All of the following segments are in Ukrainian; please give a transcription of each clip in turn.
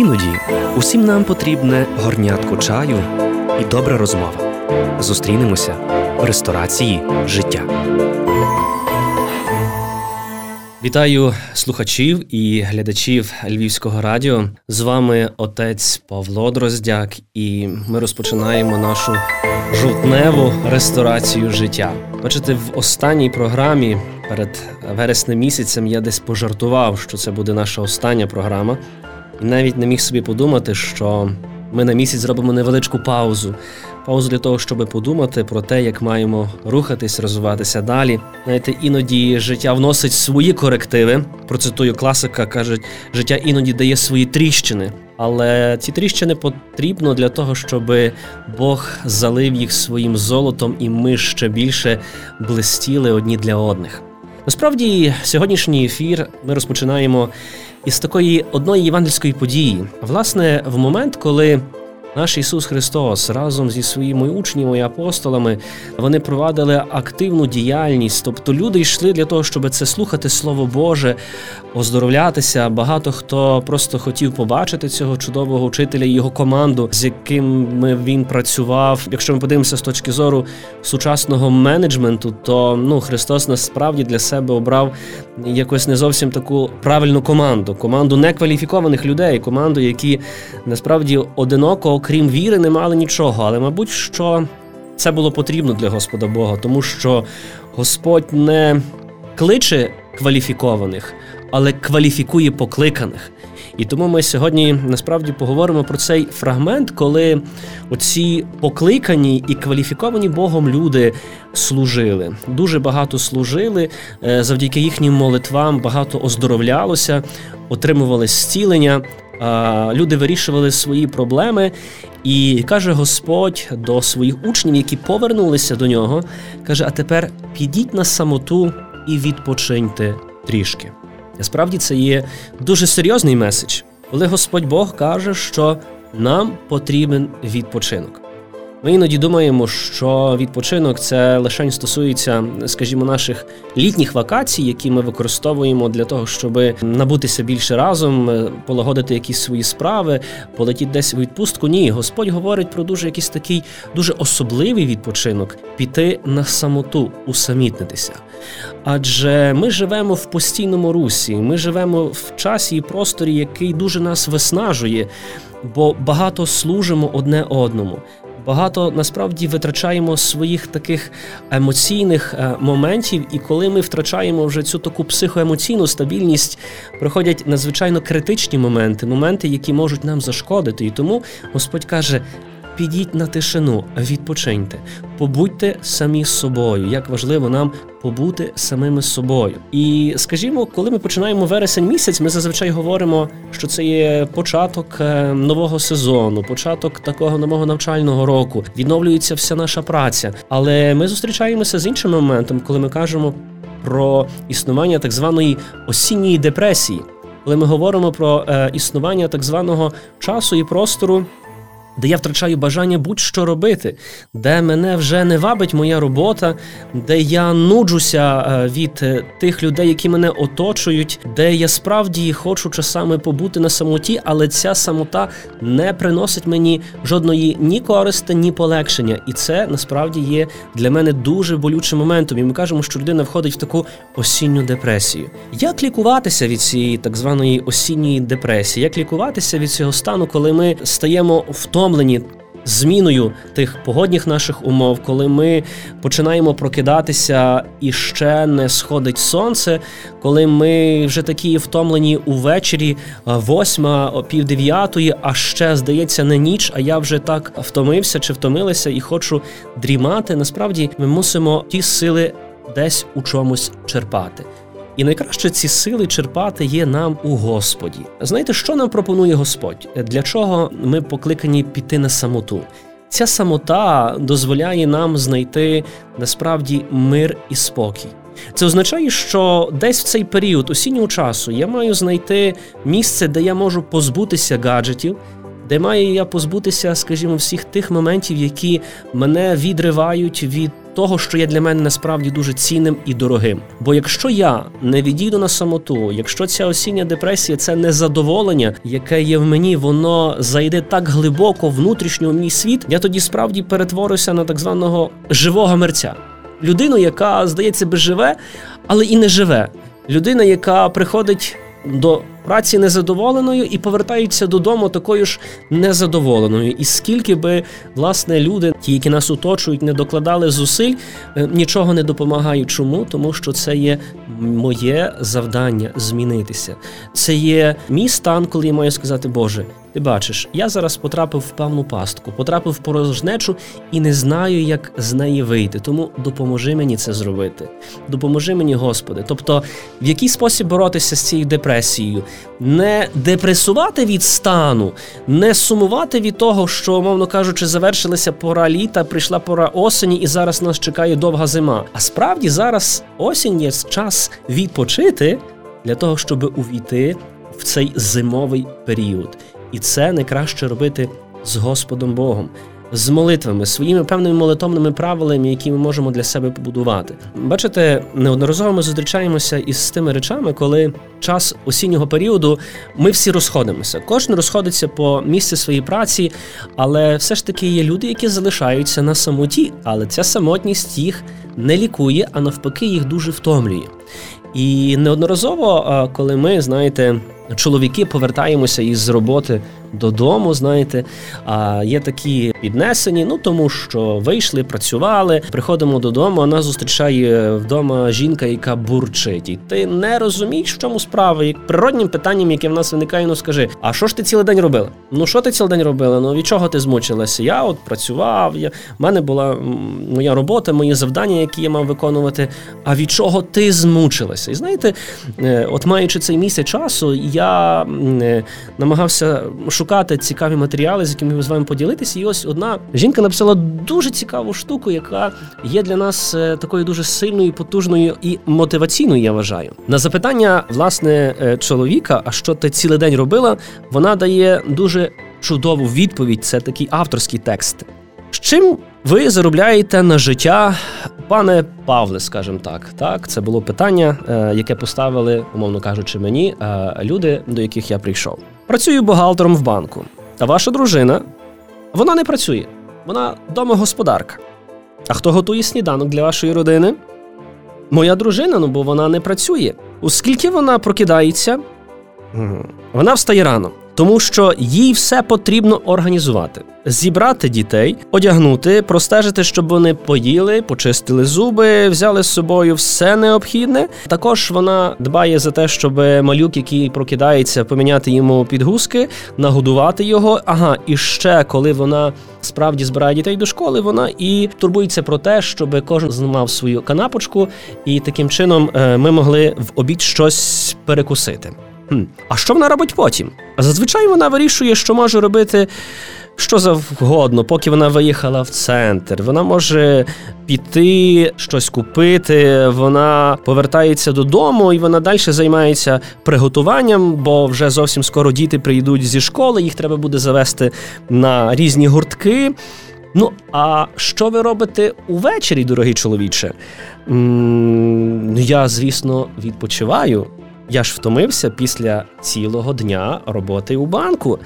Іноді усім нам потрібне горнятко чаю і добра розмова. Зустрінемося в ресторації життя. Вітаю слухачів і глядачів Львівського радіо. З вами отець Павло Дроздяк, і ми розпочинаємо нашу жовтневу ресторацію життя. Бачите, в останній програмі перед вересним місяцем я десь пожартував, що це буде наша остання програма. І навіть не міг собі подумати, що ми на місяць зробимо невеличку паузу. Паузу для того, щоб подумати про те, як маємо рухатись, розвиватися далі. Знаєте, іноді життя вносить свої корективи. Процитую класика, кажуть, життя іноді дає свої тріщини. Але ці тріщини потрібно для того, щоб Бог залив їх своїм золотом, і ми ще більше блистіли одні для одних. Насправді, сьогоднішній ефір ми розпочинаємо із такої одної євангельської події. Власне, в момент, коли наш Ісус Христос разом зі своїми учнями і апостолами, вони провадили активну діяльність, тобто люди йшли для того, щоб це слухати Слово Боже, оздоровлятися. Багато хто просто хотів побачити цього чудового вчителя і його команду, з яким він працював. Якщо ми подивимося з точки зору сучасного менеджменту, то Христос насправді для себе обрав якось не зовсім таку правильну команду некваліфікованих людей, команду, які насправді одиноко, крім віри, не мали нічого, але, мабуть, що це було потрібно для Господа Бога, тому що Господь не кличе кваліфікованих, але кваліфікує покликаних. І тому ми сьогодні, насправді, поговоримо про цей фрагмент, коли оці покликані і кваліфіковані Богом люди служили. Дуже багато служили, завдяки їхнім молитвам багато оздоровлялося, отримували зцілення, люди вирішували свої проблеми, і каже Господь до своїх учнів, які повернулися до нього, каже, а тепер підіть на самоту і відпочиньте трішки. Насправді це є дуже серйозний меседж, коли Господь Бог каже, що нам потрібен відпочинок. Ми іноді думаємо, що відпочинок – це лише стосується, скажімо, наших літніх вакацій, які ми використовуємо для того, щоб набутися більше разом, полагодити якісь свої справи, полетіти десь у відпустку. Ні, Господь говорить про дуже якийсь такий дуже особливий відпочинок – піти на самоту, усамітнитися. Адже ми живемо в постійному русі, ми живемо в часі і просторі, який дуже нас виснажує, бо багато служимо одне одному. Багато, насправді, витрачаємо своїх таких емоційних моментів, і коли ми втрачаємо вже цю таку психоемоційну стабільність, проходять надзвичайно критичні моменти, які можуть нам зашкодити. І тому Господь каже, підіть на тишину, відпочиньте, побудьте самі з собою. Як важливо нам побути самими з собою. І, скажімо, коли ми починаємо вересень місяць, ми зазвичай говоримо, що це є початок нового сезону, початок такого нового навчального року, відновлюється вся наша праця. Але ми зустрічаємося з іншим моментом, коли ми кажемо про існування так званої осінньої депресії, коли ми говоримо про існування так званого часу і простору, де я втрачаю бажання будь-що робити, де мене вже не вабить моя робота, де я нуджуся від тих людей, які мене оточують, де я справді хочу часами побути на самоті, але ця самота не приносить мені жодної ні користи, ні полегшення. І це, насправді, є для мене дуже болючим моментом. І ми кажемо, що людина входить в таку осінню депресію. Як лікуватися від цієї так званої осінньої депресії? Як лікуватися від цього стану, коли ми стаємо втомлені зміною тих погодних наших умов, коли ми починаємо прокидатися і ще не сходить сонце, коли ми вже такі втомлені увечері, 8:00, 8:30, а ще, здається, не ніч, а я вже так втомився чи втомилася і хочу дрімати. Насправді, ми мусимо ті сили десь у чомусь черпати. І найкраще ці сили черпати є нам у Господі. Знаєте, що нам пропонує Господь? Для чого ми покликані піти на самоту? Ця самота дозволяє нам знайти, насправді, мир і спокій. Це означає, що десь в цей період осіннього часу я маю знайти місце, де я можу позбутися гаджетів, де маю я позбутися, скажімо, всіх тих моментів, які мене відривають від того, що є для мене насправді дуже цінним і дорогим. Бо якщо я не відійду на самоту, якщо ця осіння депресія, це незадоволення, яке є в мені, воно зайде так глибоко внутрішньо в мій світ, я тоді справді перетворюся на так званого живого мерця. Людину, яка, здається би, живе, але і не живе. Людина, яка приходить до праці незадоволеною і повертаються додому такою ж незадоволеною. І скільки би, власне, люди, ті, які нас оточують, не докладали зусиль, нічого не допомагають. Чому? Тому що це є моє завдання – змінитися. Це є мій стан, коли я маю сказати: Боже, ти бачиш, я зараз потрапив в певну пастку, потрапив в порожнечу і не знаю, як з неї вийти. Тому допоможи мені це зробити. Допоможи мені, Господи. Тобто, в який спосіб боротися з цією депресією? Не депресувати від стану, не сумувати від того, що, мовно кажучи, завершилася пора літа, прийшла пора осені і зараз нас чекає довга зима. А справді зараз осінь є час відпочити для того, щоб увійти в цей зимовий період. І це найкраще робити з Господом Богом, з молитвами, своїми певними молитовними правилами, які ми можемо для себе побудувати. Бачите, неодноразово ми зустрічаємося із тими речами, коли час осіннього періоду ми всі розходимося. Кожен розходиться по місці своєї праці, але все ж таки є люди, які залишаються на самоті, але ця самотність їх не лікує, а навпаки їх дуже втомлює. І неодноразово, коли ми, знаєте, чоловіки повертаємося із роботи додому, знаєте, а є такі піднесені, тому що вийшли, працювали, приходимо додому, а нас зустрічає вдома жінка, яка бурчить. І ти не розумієш, в чому справа. І природнім питанням, яке в нас виникає, скажи: а що ж ти цілий день робила? Від чого ти змучилася? Я от працював, в мене була моя робота, мої завдання, які я мав виконувати. А від чого ти змучилася? І знаєте, от маючи цей місяць часу, я намагався шукати цікаві матеріали, з якими ми з вами поділитися. І ось одна жінка написала дуже цікаву штуку, яка є для нас такою дуже сильною, потужною і мотиваційною, я вважаю. На запитання, власне, чоловіка, а що ти цілий день робила, вона дає дуже чудову відповідь. Це такий авторський текст. З чим ви заробляєте на життя, пане Павле, скажімо так. Так, це було питання, яке поставили, умовно кажучи, мені люди, до яких я прийшов. Працюю бухгалтером в банку. Та ваша дружина? Вона не працює. Вона домогосподарка. А хто готує сніданок для вашої родини? Моя дружина, бо вона не працює. Оскільки вона прокидається, вона встає рано. Тому що їй все потрібно організувати. Зібрати дітей, одягнути, простежити, щоб вони поїли, почистили зуби, взяли з собою все необхідне. Також вона дбає за те, щоб малюк, який прокидається, поміняти йому підгузки, нагодувати його. Ага, і ще, коли вона справді збирає дітей до школи, вона і турбується про те, щоб кожен мав свою канапочку, і таким чином ми могли в обід щось перекусити. А що вона робить потім? Зазвичай вона вирішує, що може робити що завгодно, поки вона виїхала в центр. Вона може піти, щось купити, вона повертається додому і вона далі займається приготуванням, бо вже зовсім скоро діти прийдуть зі школи, їх треба буде завести на різні гуртки. А що ви робите увечері, дорогий чоловіче? Я, звісно, відпочиваю. Я ж втомився після цілого дня роботи у банку.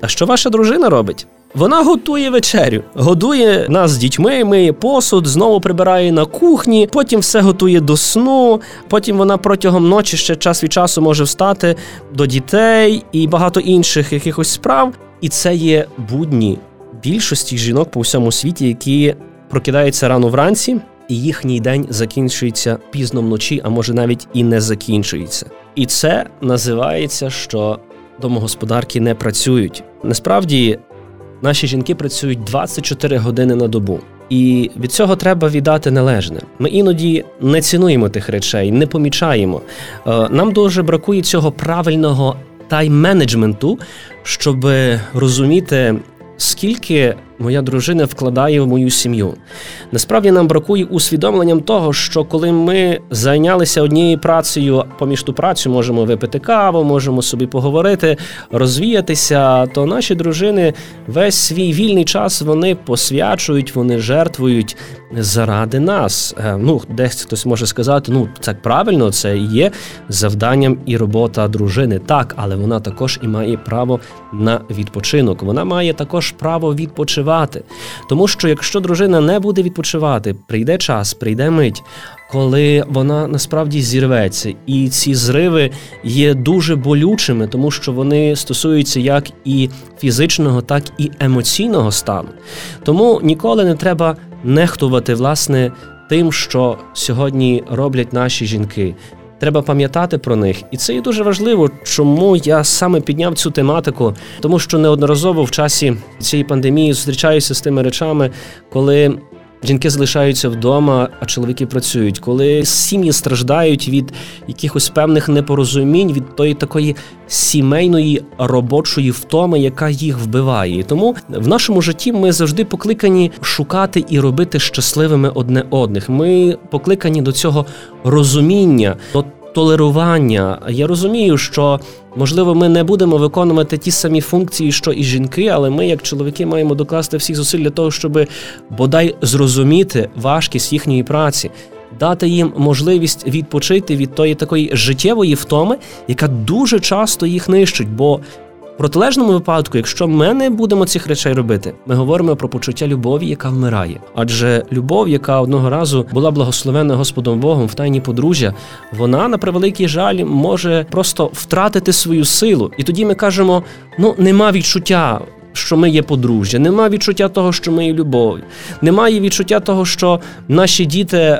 А що ваша дружина робить? Вона готує вечерю, годує нас з дітьми, миє посуд, знову прибирає на кухні, потім все готує до сну, потім вона протягом ночі ще час від часу може встати до дітей і багато інших якихось справ. І це є будні більшості жінок по всьому світі, які прокидаються рано вранці, і їхній день закінчується пізно вночі, а може навіть і не закінчується. І це називається, що домогосподарки не працюють. Насправді, наші жінки працюють 24 години на добу. І від цього треба віддати належне. Ми іноді не цінуємо тих речей, не помічаємо. Нам дуже бракує цього правильного тайм-менеджменту, щоб розуміти, скільки моя дружина вкладає в мою сім'ю. Насправді нам бракує усвідомленням того, що коли ми зайнялися однією працею, поміж ту працю можемо випити каву, можемо собі поговорити, розвіятися, то наші дружини весь свій вільний час вони посвячують, вони жертвують заради нас. Десь хтось може сказати, це правильно, це і є завданням і робота дружини. Так, але вона також і має право на відпочинок. Вона має також право відпочивати. Тому що якщо дружина не буде відпочивати, прийде час, прийде мить, коли вона насправді зірветься. І ці зриви є дуже болючими, тому що вони стосуються як і фізичного, так і емоційного стану. Тому ніколи не треба нехтувати, власне, тим, що сьогодні роблять наші жінки. Треба пам'ятати про них. І це є дуже важливо, чому я саме підняв цю тематику. Тому що неодноразово в часі цієї пандемії зустрічаюся з тими речами, коли жінки залишаються вдома, а чоловіки працюють. Коли сім'ї страждають від якихось певних непорозумінь, від тої такої сімейної робочої втоми, яка їх вбиває. І тому в нашому житті ми завжди покликані шукати і робити щасливими одне одних. Ми покликані до цього розуміння, до толерування. Я розумію, що, можливо, ми не будемо виконувати ті самі функції, що і жінки, але ми, як чоловіки, маємо докласти всіх зусиль для того, щоб бодай зрозуміти важкість їхньої праці, дати їм можливість відпочити від тої такої життєвої втоми, яка дуже часто їх нищить, бо в протилежному випадку, якщо ми не будемо цих речей робити, ми говоримо про почуття любові, яка вмирає. Адже любов, яка одного разу була благословена Господом Богом в тайні подружжя, вона, на превеликий жаль, може просто втратити свою силу. І тоді ми кажемо, нема відчуття, що ми є подружжя, нема відчуття того, що ми є любов, немає відчуття того, що наші діти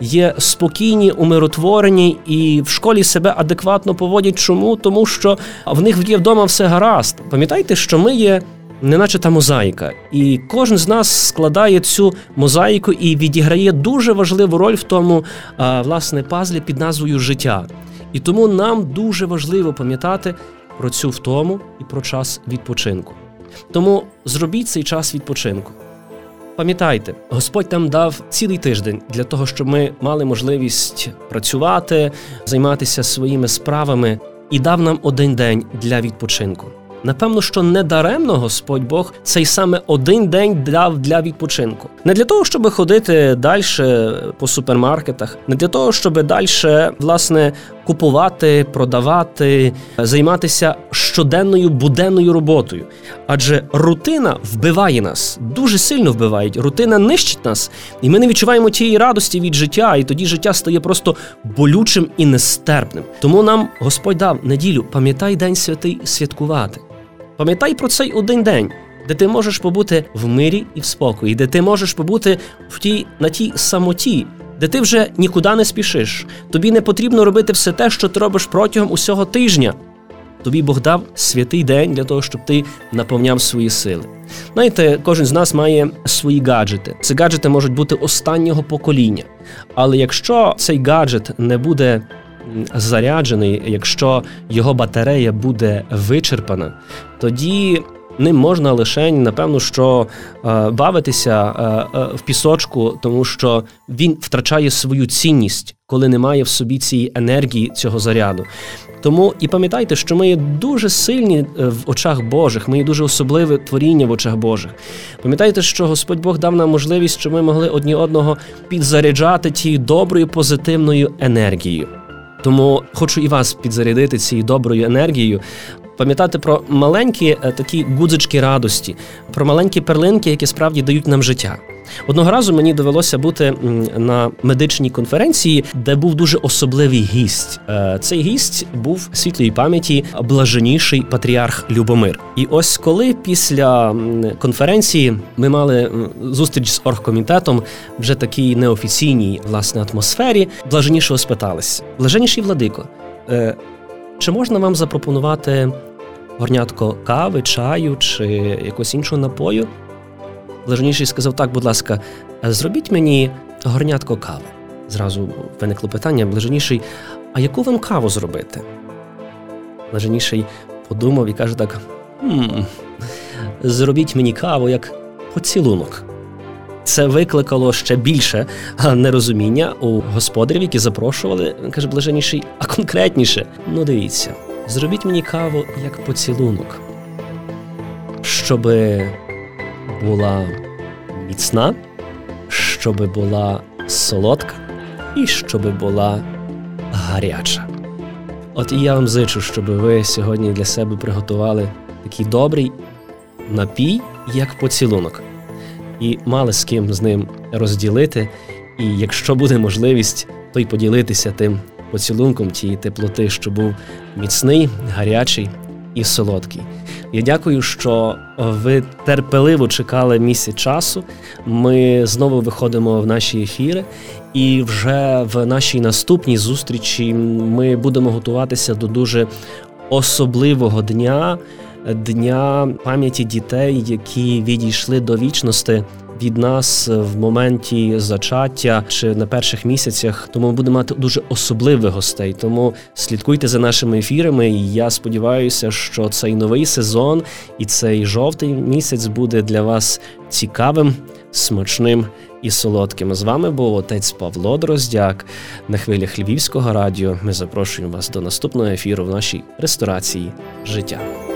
є спокійні, умиротворені і в школі себе адекватно поводять. Чому? Тому що в них є вдома все гаразд. Пам'ятайте, що ми є неначе та мозаїка. І кожен з нас складає цю мозаїку і відіграє дуже важливу роль в тому, власне, пазлі під назвою «життя». І тому нам дуже важливо пам'ятати про цю втому і про час відпочинку. Тому зробіть цей час відпочинку. Пам'ятайте, Господь нам дав цілий тиждень для того, щоб ми мали можливість працювати, займатися своїми справами і дав нам один день для відпочинку. Напевно, що не даремно Господь Бог цей саме один день дав для відпочинку. Не для того, щоб ходити далі по супермаркетах, не для того, щоб далі, власне, купувати, продавати, займатися щоденною, буденною роботою. Адже рутина вбиває нас, дуже сильно вбиває. Рутина нищить нас, і ми не відчуваємо тієї радості від життя, і тоді життя стає просто болючим і нестерпним. Тому нам Господь дав неділю, пам'ятай День Святий, святкувати. Пам'ятай про цей один день, де ти можеш побути в мирі і в спокої, де ти можеш побути на тій самоті, де ти вже нікуди не спішиш. Тобі не потрібно робити все те, що ти робиш протягом усього тижня. Тобі Бог дав святий день для того, щоб ти наповняв свої сили. Знаєте, кожен з нас має свої гаджети. Ці гаджети можуть бути останнього покоління. Але якщо цей гаджет не буде заряджений, якщо його батарея буде вичерпана, тоді ним можна лише, напевно, що бавитися в пісочку, тому що він втрачає свою цінність, коли немає в собі цієї енергії, цього заряду. Тому і пам'ятайте, що ми є дуже сильні в очах Божих, ми є дуже особливе творіння в очах Божих. Пам'ятайте, що Господь Бог дав нам можливість, щоб ми могли одні одного підзаряджати тією доброю, позитивною енергією. Тому хочу і вас підзарядити цією доброю енергією, пам'ятати про маленькі такі гудзички радості, про маленькі перлинки, які справді дають нам життя. Одного разу мені довелося бути на медичній конференції, де був дуже особливий гість. Цей гість був світлої пам'яті блаженніший патріарх Любомир. І ось коли після конференції ми мали зустріч з оргкомітетом вже такій неофіційній, власне, атмосфері, блаженнішого спитались: блаженніший владико, чи можна вам запропонувати горнятко кави, чаю чи якогось іншого напою? Блаженніший сказав: так, будь ласка, зробіть мені горнятко кави. Зразу виникло питання: блаженніший, а яку вам каву зробити? Блаженніший подумав і каже так: зробіть мені каву, як поцілунок. Це викликало ще більше нерозуміння у господарів, які запрошували, каже блаженніший, а конкретніше. Ну дивіться, зробіть мені каву як поцілунок, щоб була міцна, щоб була солодка і щоб була гаряча. От і я вам зичу, щоб ви сьогодні для себе приготували такий добрий напій як поцілунок. І мали з ким з ним розділити, і якщо буде можливість, то й поділитися тим поцілунком тієї теплоти, що був міцний, гарячий і солодкий. Я дякую, що ви терпеливо чекали місяць часу. Ми знову виходимо в наші ефіри, і вже в нашій наступній зустрічі ми будемо готуватися до дуже особливого дня, Дня пам'яті дітей, які відійшли до вічності від нас в моменті зачаття чи на перших місяцях. Тому будемо мати дуже особливих гостей. Тому слідкуйте за нашими ефірами. І я сподіваюся, що цей новий сезон і цей жовтий місяць буде для вас цікавим, смачним і солодким. З вами був отець Павло Дроздяк на хвилях Львівського радіо. Ми запрошуємо вас до наступного ефіру в нашій ресторації «Життя».